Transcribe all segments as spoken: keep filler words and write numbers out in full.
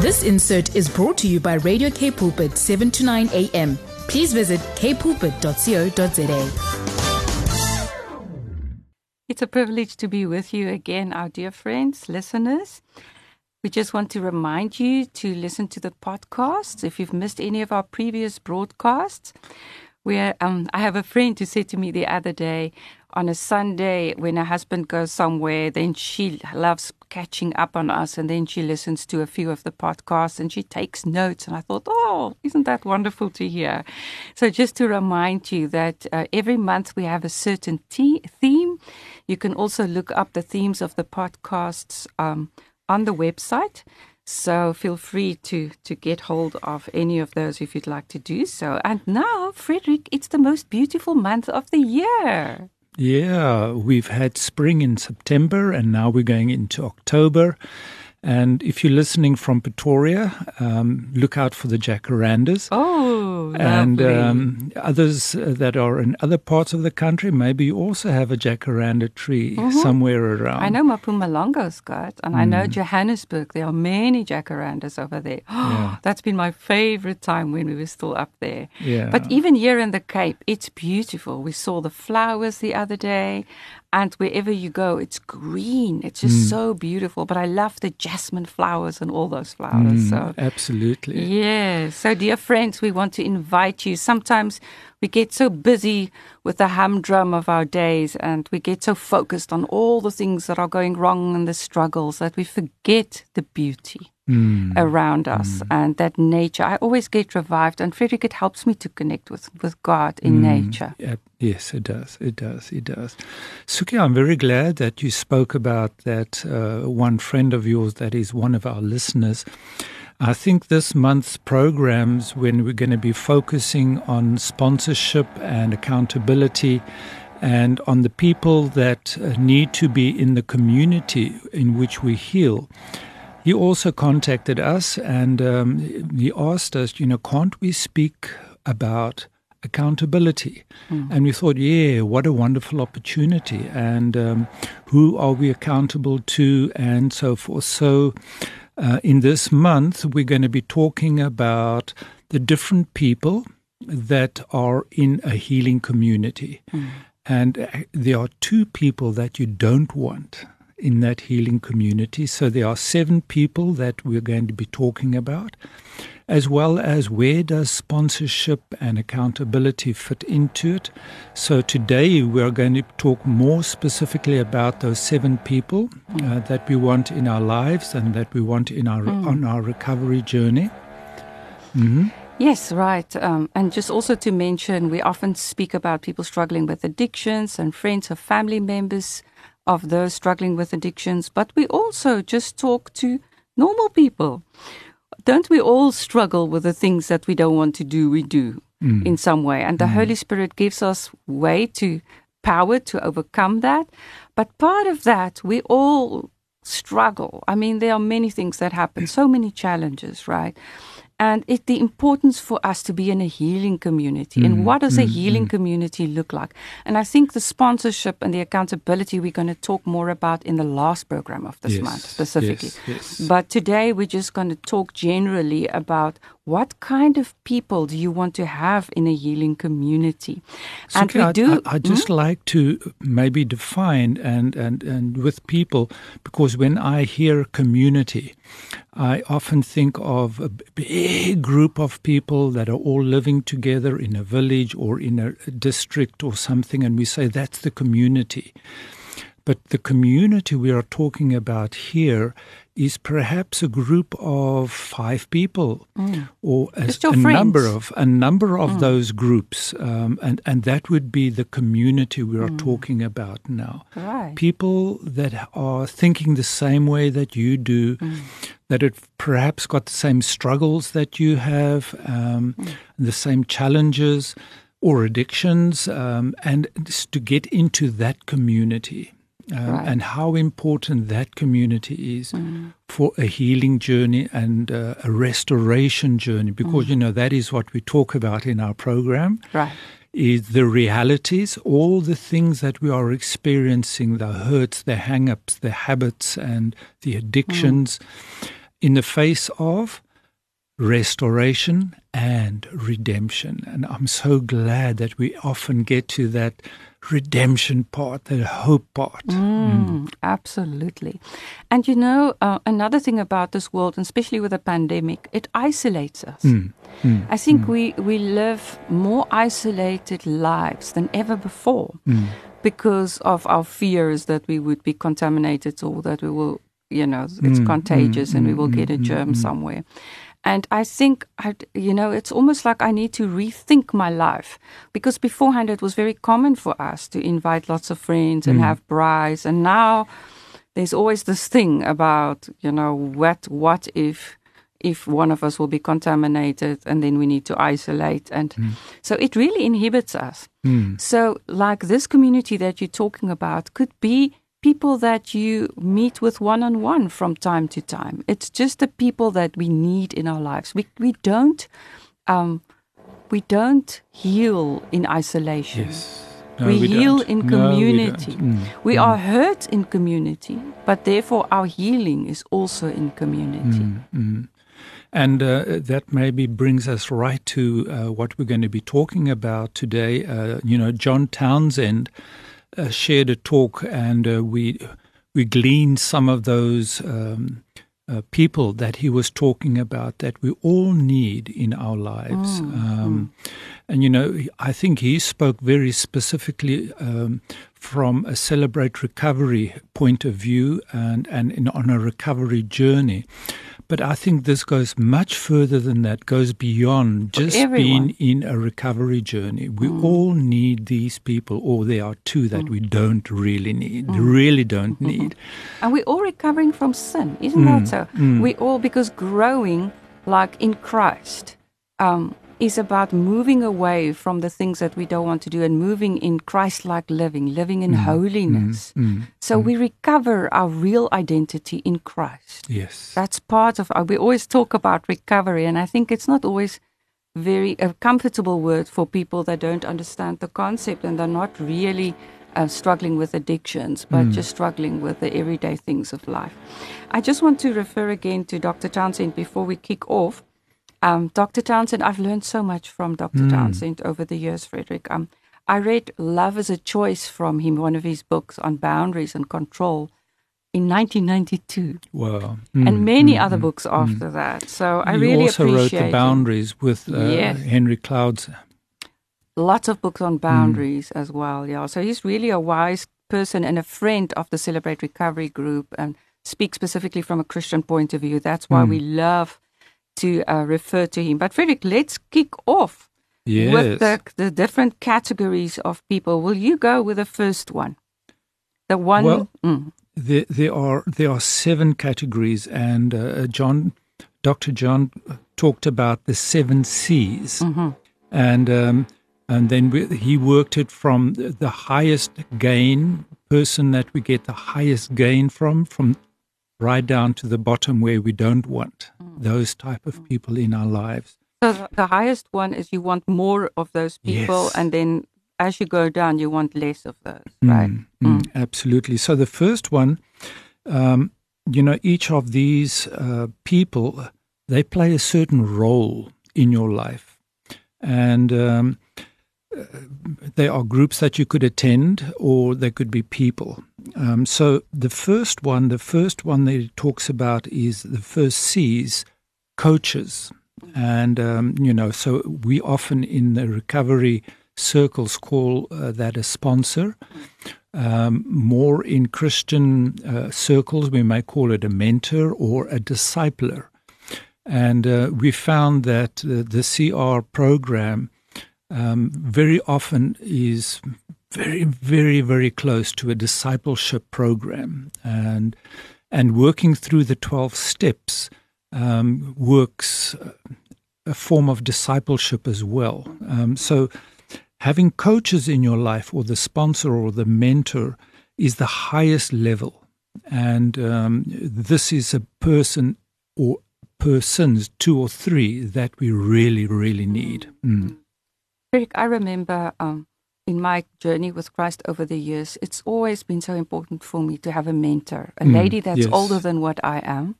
This insert is brought to you by Radio K Pulpit, seven to nine a.m. Please visit k pulpit dot co dot za. It's a privilege to be with you again, our dear friends, listeners. We just want to remind you to listen to the podcast if you've missed any of our previous broadcasts. Where um, I have a friend who said to me the other day, on a Sunday when her husband goes somewhere, then she loves catching up on us, and then she listens to a few of the podcasts and she takes notes. And I thought, oh, isn't that wonderful to hear? So just to remind you that uh, every month we have a certain te- theme. You can also look up the themes of the podcasts um, on the website. So feel free to, to get hold of any of those if you'd like to do so. And now, Frederick, it's the most beautiful month of the year. Yeah, we've had spring in September and now we're going into October. And if you're listening from Pretoria, um, look out for the jacarandas. Oh, lovely. And um, others that are in other parts of the country, maybe you also have a jacaranda tree mm-hmm. somewhere around. I know Mpumalonga's got, and mm. I know Johannesburg, there are many jacarandas over there. Yeah. That's been my favorite time when we were still up there. Yeah. But even here in the Cape, it's beautiful. We saw the flowers the other day. And wherever you go, it's green. It's just mm. so beautiful. But I love the jasmine flowers and all those flowers. Mm, so absolutely. Yeah. So, dear friends, we want to invite you. Sometimes we get so busy with the humdrum of our days and we get so focused on all the things that are going wrong and the struggles that we forget the beauty mm. around us mm. and that nature. I always get revived. And, Frederick, it helps me to connect with, with God in mm. nature. Yeah. Yes, it does. It does. It does. Suki, I'm very glad that you spoke about that uh, one friend of yours that is one of our listeners. I think this month's programs, when we're going to be focusing on sponsorship and accountability and on the people that need to be in the community in which we heal, he also contacted us and um, he asked us, you know, can't we speak about accountability? Mm. And we thought, yeah, what a wonderful opportunity. And um, who are we accountable to and so forth. So uh, in this month, we're going to be talking about the different people that are in a healing community. Mm. And uh, there are two people that you don't want in that healing community. So there are seven people that we're going to be talking about, as well as where does sponsorship and accountability fit into it. So today we're going to talk more specifically about those seven people uh, that we want in our lives and that we want in our mm. on our recovery journey. Mm-hmm. Yes, right. Um, and just also to mention, we often speak about people struggling with addictions and friends or family members of those struggling with addictions, but we also just talk to normal people. Don't we all struggle with the things that we don't want to do, we do mm. in some way. And the mm. Holy Spirit gives us way to power to overcome that. But part of that, we all struggle. I mean, there are many things that happen, so many challenges, right? And it's the importance for us to be in a healing community. Mm, and what does mm, a healing mm. community look like? And I think the sponsorship and the accountability we're going to talk more about in the last program of this yes, month specifically. Yes, yes. But today we're just going to talk generally about what kind of people do you want to have in a healing community. So and we I, do, I, I just hmm? like to maybe define and, and, and with people, because when I hear community, I often think of a big group of people that are all living together in a village or in a district or something, and we say that's the community. But the community we are talking about here is perhaps a group of five people mm. or a, a number of a number of mm. those groups, um, and, and that would be the community we are mm. talking about now. Right. People that are thinking the same way that you do, mm. that have perhaps got the same struggles that you have, um, mm. the same challenges or addictions, um, and just to get into that community. Um, right. And how important that community is mm. for a healing journey and uh, a restoration journey, because, mm. you know, that is what we talk about in our program. Right. is the realities, all the things that we are experiencing, the hurts, the hang-ups, the habits, and the addictions, mm. in the face of restoration and redemption. And I'm so glad that we often get to that redemption part, the hope part. Mm, mm. Absolutely. And you know, uh, another thing about this world, and especially with the pandemic, it isolates us. Mm, mm, I think mm. we, we live more isolated lives than ever before mm. because of our fears that we would be contaminated or that we will, you know, it's mm, contagious mm, and we will mm, get a germ mm, somewhere. And I think, I, you know, it's almost like I need to rethink my life, because beforehand it was very common for us to invite lots of friends and mm. have braais. And now there's always this thing about, you know, what what if if one of us will be contaminated and then we need to isolate. And mm. so it really inhibits us. Mm. So like this community that you're talking about could be people that you meet with one-on-one from time to time. It's just the people that we need in our lives. We we don't um, we don't heal in isolation. Yes. No, we, we heal don't. in community. No, we don't. Mm. we mm. are hurt in community, but therefore our healing is also in community. Mm. Mm. And uh, that maybe brings us right to uh, what we're going to be talking about today. Uh, you know, John Townsend Uh, shared a talk, and uh, we we gleaned some of those um, uh, people that he was talking about that we all need in our lives. Mm. Um, mm. And, you know, I think he spoke very specifically um, from a Celebrate Recovery point of view and, and in, on a recovery journey. But I think this goes much further than that, goes beyond just being in a recovery journey. We mm. all need these people, or there are two that mm. we don't really need, mm. really don't need. And we're all recovering from sin, isn't mm. that so? Mm. We all, because growing, like in Christ, um, is about moving away from the things that we don't want to do and moving in Christ-like living, living in mm. holiness. Mm. Mm. So mm. we recover our real identity in Christ. Yes. That's part of, our, we always talk about recovery, and I think it's not always very a comfortable word for people that don't understand the concept and they're not really uh, struggling with addictions, but mm. just struggling with the everyday things of life. I just want to refer again to Doctor Townsend before we kick off. Um, Doctor Townsend, I've learned so much from Doctor Mm. Townsend over the years, Frederick. Um, I read Love is a Choice from him, one of his books on boundaries and control, in nineteen ninety-two. Wow. Mm. And many mm. other books after mm. that. So I you really appreciate it. You also wrote The Boundaries with uh, yes. Henry Cloud's. Lots of books on boundaries mm. as well, yeah. So he's really a wise person and a friend of the Celebrate Recovery group, and speaks specifically from a Christian point of view. That's why mm. we love to uh, refer to him. But Frederick, let's kick off yes. with the, the different categories of people. Will you go with the first one? The one. Well, mm. there, there are there are seven categories, and uh, John, Doctor John, talked about the seven C's, mm-hmm. and um, and then we, he worked it from the highest gain person that we get the highest gain from from. right down to the bottom where we don't want mm. those type of people in our lives. So the highest one is you want more of those people, yes. and then as you go down, you want less of those, right? Mm, mm, mm. Absolutely. So the first one, um, you know, each of these uh, people, they play a certain role in your life. And um, they are groups that you could attend, or they could be people. Um, so the first one, the first one that it talks about is the first C's, coaches. And, um, you know, so we often in the recovery circles call uh, that a sponsor. Um, more in Christian uh, circles, we may call it a mentor or a discipler. And uh, we found that uh, the C R program um, very often is very, very, very close to a discipleship program, and and working through the twelve steps um, works a form of discipleship as well. Um, so having coaches in your life, or the sponsor or the mentor, is the highest level, and um, this is a person or persons, two or three, that we really, really need. Mm. Eric, I remember um, in my journey with Christ over the years, it's always been so important for me to have a mentor, a mm, lady that's yes. older than what I am,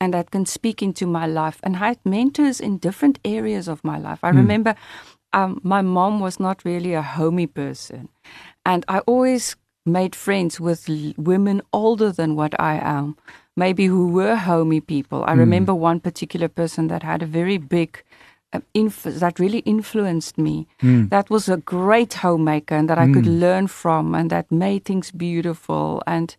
and that can speak into my life. And I had mentors in different areas of my life. I mm. remember um, my mom was not really a homey person, and I always made friends with l- women older than what I am, maybe who were homey people. I mm. remember one particular person that had a very big uh, inf- that really influenced me. Mm. That was a great homemaker, and that I mm. could learn from, and that made things beautiful. And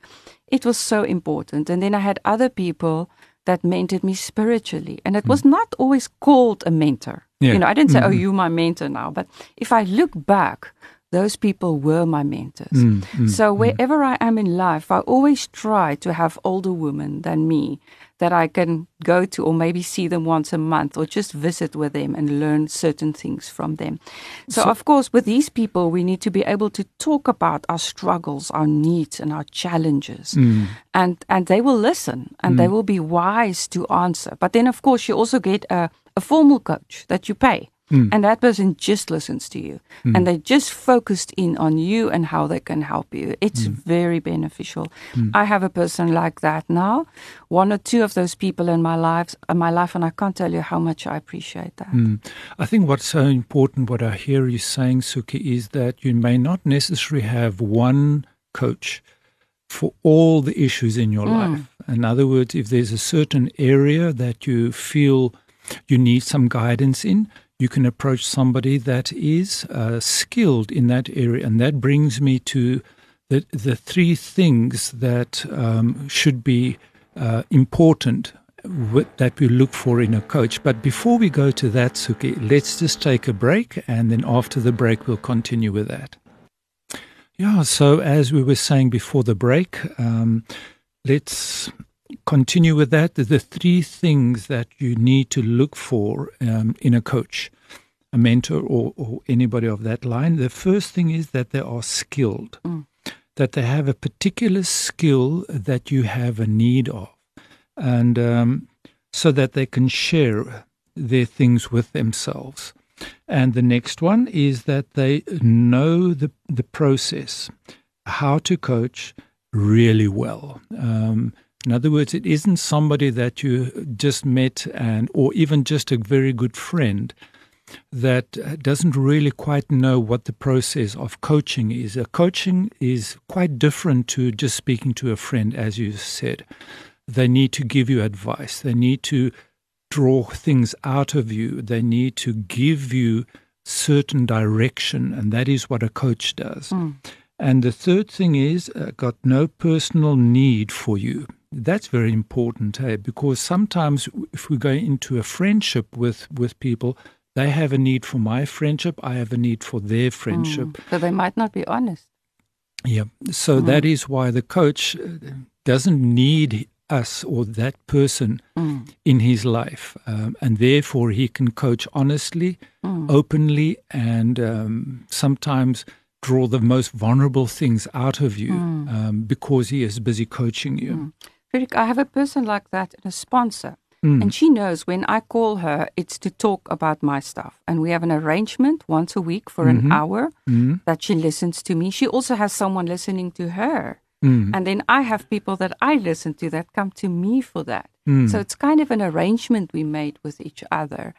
it was so important. And then I had other people that mentored me spiritually. And it mm. was not always called a mentor. Yeah. You know, I didn't say, mm-hmm. oh, you're my mentor now. But if I look back, those people were my mentors. Mm, mm, so wherever mm. I am in life, I always try to have older women than me that I can go to, or maybe see them once a month, or just visit with them and learn certain things from them. So, so of course, with these people, we need to be able to talk about our struggles, our needs, and our challenges. Mm. And, and they will listen, and mm. they will be wise to answer. But then, of course, you also get a, a formal coach that you pay. Mm. And that person just listens to you. Mm. And they're just focused in on you and how they can help you. It's mm. very beneficial. Mm. I have a person like that now, one or two of those people in my life, in my life, and I can't tell you how much I appreciate that. Mm. I think what's so important, what I hear you saying, Suki, is that you may not necessarily have one coach for all the issues in your mm. life. In other words, if there's a certain area that you feel you need some guidance in, you can approach somebody that is uh, skilled in that area. And that brings me to the, the three things that um, should be uh, important with, that we look for in a coach. But before we go to that, Suki, let's just take a break. And then after the break, we'll continue with that. Yeah, so as we were saying before the break, um, let's continue with that, the three things that you need to look for um, in a coach, a mentor, or, or anybody of that line. The first thing is that they are skilled, mm. that they have a particular skill that you have a need of, and um, so that they can share their things with themselves. And the next one is that they know the, the process, how to coach really well. Um In other words, it isn't somebody that you just met, and or even just a very good friend that doesn't really quite know what the process of coaching is. A coaching is quite different to just speaking to a friend, as you said. They need to give you advice. They need to draw things out of you. They need to give you certain direction, and that is what a coach does. Mm. And the third thing is uh, got no personal need for you. That's very important, hey, because sometimes if we go into a friendship with, with people, they have a need for my friendship, I have a need for their friendship. Mm. So they might not be honest. Yeah, so mm. that is why the coach doesn't need us or that person mm. in his life, um, and therefore he can coach honestly, mm. openly, and um, sometimes draw the most vulnerable things out of you mm. um, because he is busy coaching you. Mm. I have a person like that and a sponsor, mm. and she knows when I call her, it's to talk about my stuff. And we have an arrangement once a week for mm-hmm. an hour mm-hmm. that she listens to me. She also has someone listening to her. Mm. And then I have people that I listen to that come to me for that. Mm. So it's kind of an arrangement we made with each other.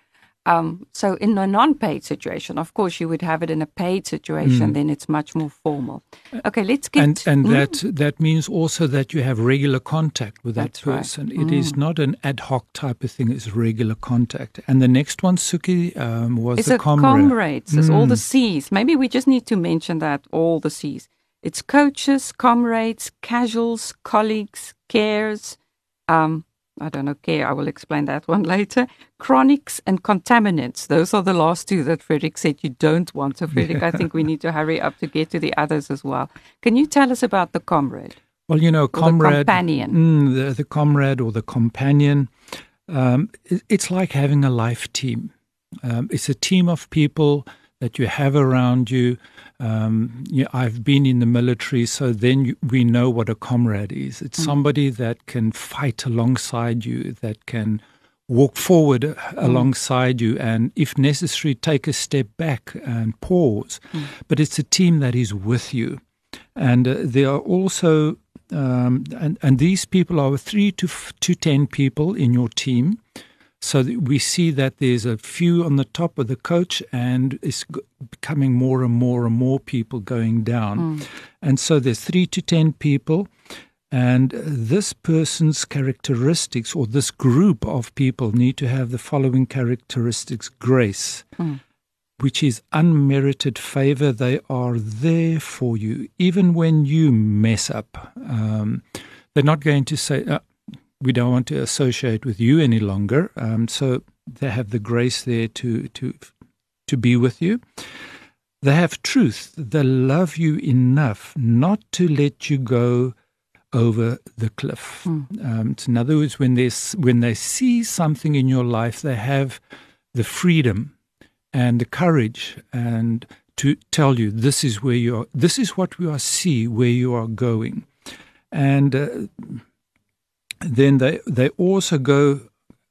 Um, so in a non-paid situation, of course, you would have it in a paid situation, mm. then it's much more formal. Okay, let's get... And, and mm. that that means also that you have regular contact with that That's person. Right. It mm. is not an ad hoc type of thing, it's regular contact. And the next one, Suki, um, was it's the comrade. It's a comrade, it's mm. all the C's. Maybe we just need to mention that, all the C's. It's coaches, comrades, casuals, colleagues, carers, um... I don't know, care, I will explain that one later. Chronics and contaminants. Those are the last two that Frederick said you don't want. So, Frederick, yeah. I think we need to hurry up to get to the others as well. Can you tell us about the comrade? Well, you know, comrade. Or the companion. Mm, the, the comrade or the companion. Um, it, it's like having a life team. Um, it's a team of people that you have around you. Um, you know, I've been in the military, so then you, we know what a comrade is. It's mm. somebody that can fight alongside you, that can walk forward mm. alongside you and, if necessary, take a step back and pause. Mm. But it's a team that is with you. And uh, there are also, um, and, and these people are three to, f- to ten people in your team. So that we see that there's a few on the top of the coach, and it's becoming more and more and more people going down. Mm. And so there's three to ten people. And this person's characteristics, or this group of people, need to have the following characteristics: grace, mm. which is unmerited favor. They are there for you, even when you mess up. Um, they're not going to say, uh, we don't want to associate with you any longer. Um, so they have the grace there to, to, to be with you. They have truth. They love you enough not to let you go over the cliff. Mm. Um, so in other words, when they when they see something in your life, they have the freedom and the courage and to tell you, this is where you are. This is what we are see where you are going, and uh, then they they also go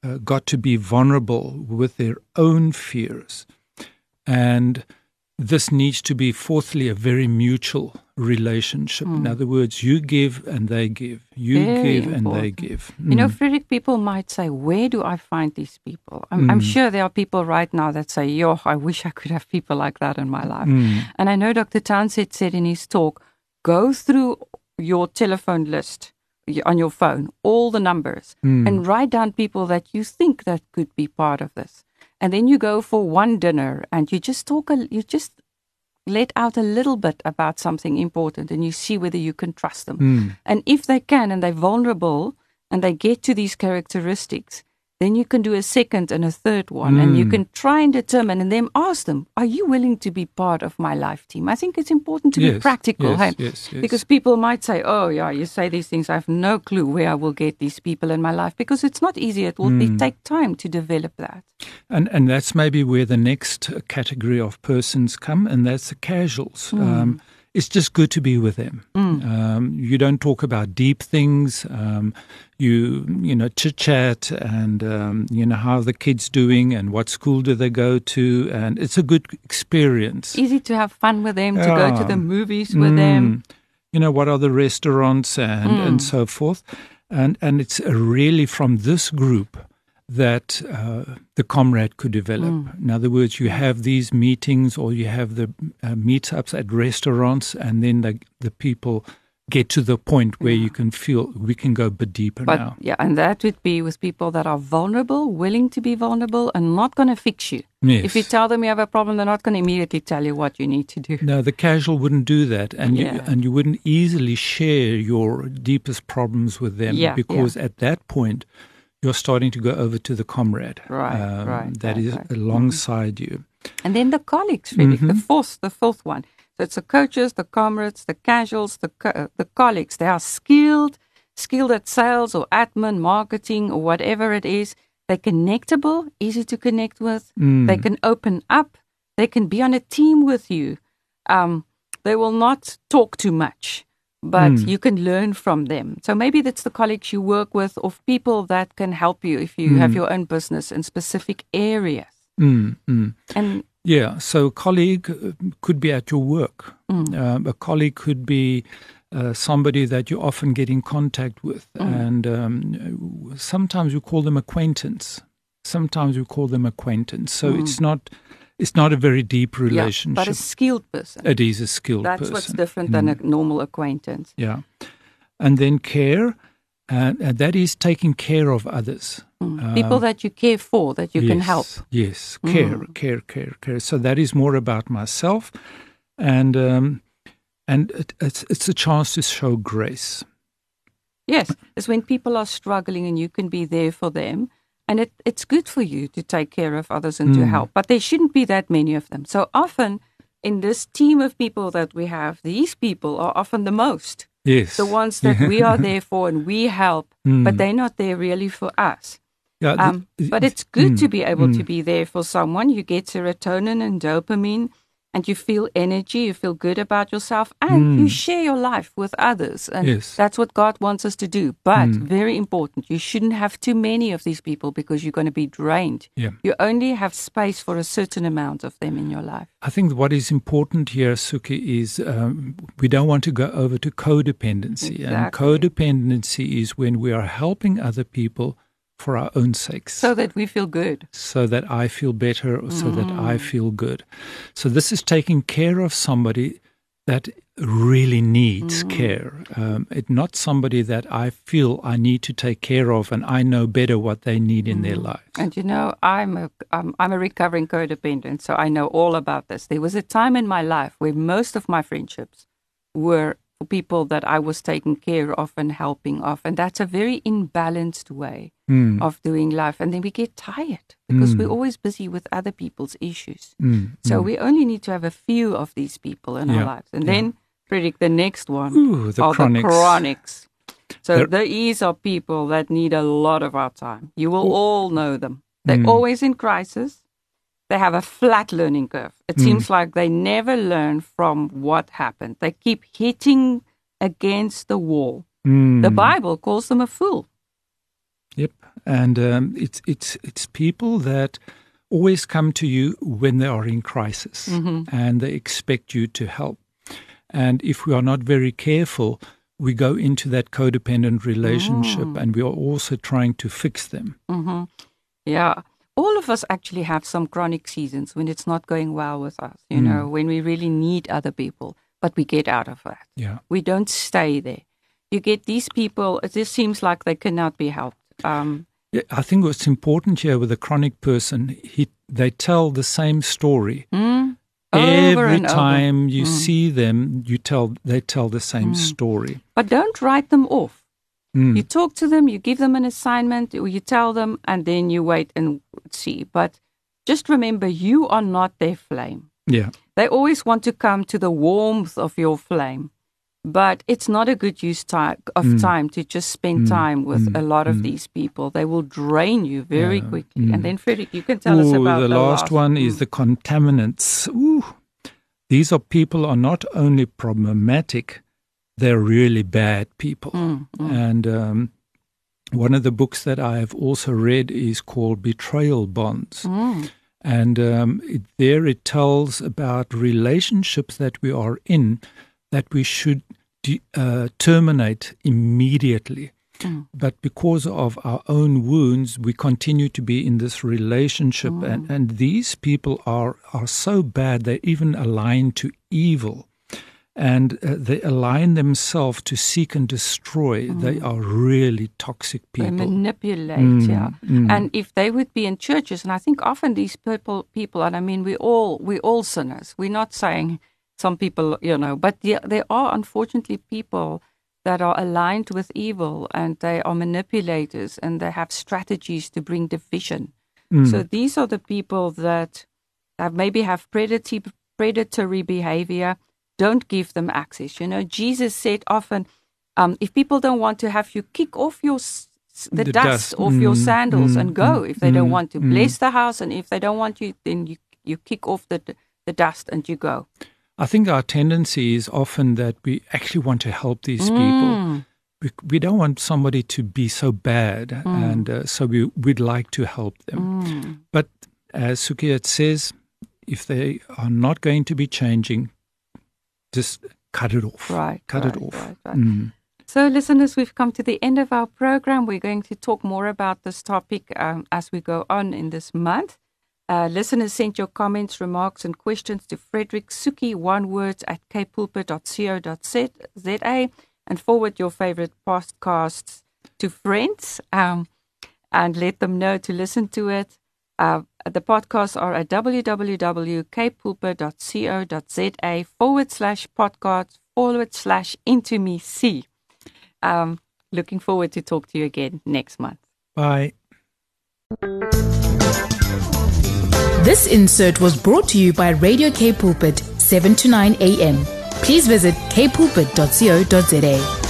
uh, got to be vulnerable with their own fears, and this needs to be, fourthly, a very mutual relationship. Mm. In other words, you give and they give. You very give important. and they give. Mm. You know, Frederick, people might say, where do I find these people? I'm, mm. I'm sure there are people right now that say, yo, I wish I could have people like that in my life. Mm. And I know Doctor Townsend said in his talk, go through your telephone list on your phone, all the numbers, mm. and write down people that you think that could be part of this. And then you go for one dinner and you just talk, a, you just let out a little bit about something important, and you see whether you can trust them. Mm. And if they can, and they're vulnerable, and they get to these characteristics, then you can do a second and a third one, mm. and you can try and determine, and then ask them, are you willing to be part of my life team? I think it's important to yes, be practical, yes, hey? yes, yes. because people might say, oh, yeah, you say these things, I have no clue where I will get these people in my life, because it's not easy. It will mm. be, take time to develop that. And and that's maybe where the next category of persons come, and that's the casuals. Mm. Um, it's just good to be with them. Mm. Um, you don't talk about deep things. Um, you you know chit chat and um, you know how are the kids doing and what school do they go to, and it's a good experience. Easy to have fun with them, to uh, go to the movies with mm, them. You know, what are the restaurants and mm. and so forth, and and it's really from this group that uh, the comrade could develop. Mm. In other words, you have these meetings, or you have the uh, meetups at restaurants, and then the, the people get to the point where yeah. you can feel, we can go a bit deeper but, now. Yeah, and that would be with people that are vulnerable, willing to be vulnerable, and not going to fix you. Yes. If you tell them you have a problem, they're not going to immediately tell you what you need to do. No, the casual wouldn't do that, and yeah. you and you wouldn't easily share your deepest problems with them, yeah, because yeah. at that point, you're starting to go over to the comrade right, um, right, that right, is right. alongside mm-hmm. you. And then the colleagues, really, mm-hmm. the fourth, the fourth one. So it's the coaches, the comrades, the casuals, the co- the colleagues. They are skilled, skilled at sales or admin, marketing or whatever it is. They're connectable, easy to connect with. Mm. They can open up. They can be on a team with you. Um, they will not talk too much, but mm. you can learn from them. So maybe that's the colleagues you work with, or people that can help you if you mm. have your own business in specific areas. Mm. Mm. And yeah, so a colleague could be at your work. Mm. Um, a colleague could be uh, somebody that you often get in contact with. Mm. And um, sometimes you call them acquaintance. Sometimes you call them acquaintance. So mm. it's not... It's not a very deep relationship. Yeah, but a skilled person. It is a skilled That's person. That's what's different than mm. a normal acquaintance. Yeah. And then care, uh, and that is taking care of others. Mm. Um, People that you care for, that you yes, can help. Yes, care, mm. care, care, care. So that is more about myself. And um, and it, it's, it's a chance to show grace. Yes, it's when people are struggling and you can be there for them. And it, it's good for you to take care of others and mm. to help, but there shouldn't be that many of them. So often in this team of people that we have, these people are often the most. Yes. The ones that we are there for and we help, mm. but they're not there really for us. Yeah, um, th- but it's good mm. to be able mm. to be there for someone. You get serotonin and dopamine. and you feel energy, you feel good about yourself, and mm. you share your life with others. And yes. that's what God wants us to do. But mm. very important, you shouldn't have too many of these people because you're going to be drained. Yeah. You only have space for a certain amount of them in your life. I think what is important here, Suki, is um, we don't want to go over to codependency. Exactly. And codependency is when we are helping other people for our own sakes. So that we feel good. So that I feel better, or so mm. that I feel good. So this is taking care of somebody that really needs mm. care. Um, it's not somebody that I feel I need to take care of, and I know better what they need in mm. their lives. And you know, I'm a, um, I'm a recovering codependent, so I know all about this. There was a time in my life where most of my friendships were for people that I was taking care of and helping of, and that's a very imbalanced way mm. of doing life. And then we get tired because mm. we're always busy with other people's issues. Mm. So mm. we only need to have a few of these people in yeah. our lives. And yeah. then predict the next one. Ooh, the are chronics. the chronics. So They're... these are people that need a lot of our time. You will Ooh. all know them. They're mm. always in crisis. They have a flat learning curve. It mm. seems like they never learn from what happened. They keep hitting against the wall. Mm. The Bible calls them a fool. Yep, and um, it's it's it's people that always come to you when they are in crisis, mm-hmm. and they expect you to help. And if we are not very careful, we go into that codependent relationship, mm. and we are also trying to fix them. Mm-hmm. Yeah, all of us actually have some chronic seasons when it's not going well with us. You mm. know, when we really need other people, but we get out of that. Yeah, we don't stay there. You get these people. It just seems like they cannot be helped. Um, yeah, I think what's important here with a chronic person, he, they tell the same story. Mm, over Every and time over. you mm. see them, you tell they tell the same mm. story. But don't write them off. Mm. You talk to them, you give them an assignment, or you tell them, and then you wait and see. But just remember, you are not their flame. Yeah, they always want to come to the warmth of your flame. But it's not a good use time, of mm. time to just spend mm. time with mm. a lot of mm. these people. They will drain you very yeah. quickly. Mm. And then, Frederick, you can tell Ooh, us about the, the last, last one mm. is the contaminants. Ooh. These are people are not only problematic, they're really bad people. Mm. Mm. And um, one of the books that I have also read is called Betrayal Bonds. Mm. And um, it, there it tells about relationships that we are in that we should de- uh, terminate immediately. Mm. But because of our own wounds, we continue to be in this relationship. Mm. And, and these people are, are so bad, they even align to evil. And uh, they align themselves to seek and destroy. Mm. They are really toxic people. They manipulate, mm. yeah. Mm. And if they would be in churches, and I think often these people, people, and I mean, we all, we all sinners. We're not saying... Some people, you know, but there are unfortunately people that are aligned with evil and they are manipulators and they have strategies to bring division. Mm. So these are the people that have maybe have predatory, predatory behavior. Don't give them access. You know, Jesus said often, um, if people don't want to have you, kick off your the, the dust, dust off mm. your sandals mm. and go. If they mm. don't want to, mm. bless the house. And if they don't want you, then you, you kick off the the dust and you go. I think our tendency is often that we actually want to help these mm. people. We, we don't want somebody to be so bad, mm. and uh, so we, we'd like to help them. Mm. But as Sukiat says, if they are not going to be changing, just cut it off. Right, cut right, it off. Right, right. Mm. So, listeners, we've come to the end of our program. We're going to talk more about this topic um, as we go on in this month. Uh, listeners, send your comments, remarks, and questions to Frederick Suki, one word, at k pulpit dot co dot za, and forward your favorite podcasts to friends um, and let them know to listen to it. Uh, the podcasts are at www dot k pulpit dot co dot za forward slash podcast forward slash Into-me-see. Um, looking forward to talk to you again next month. Bye. This insert was brought to you by Radio K Pulpit, seven to nine a.m. Please visit k pulpit dot co dot za.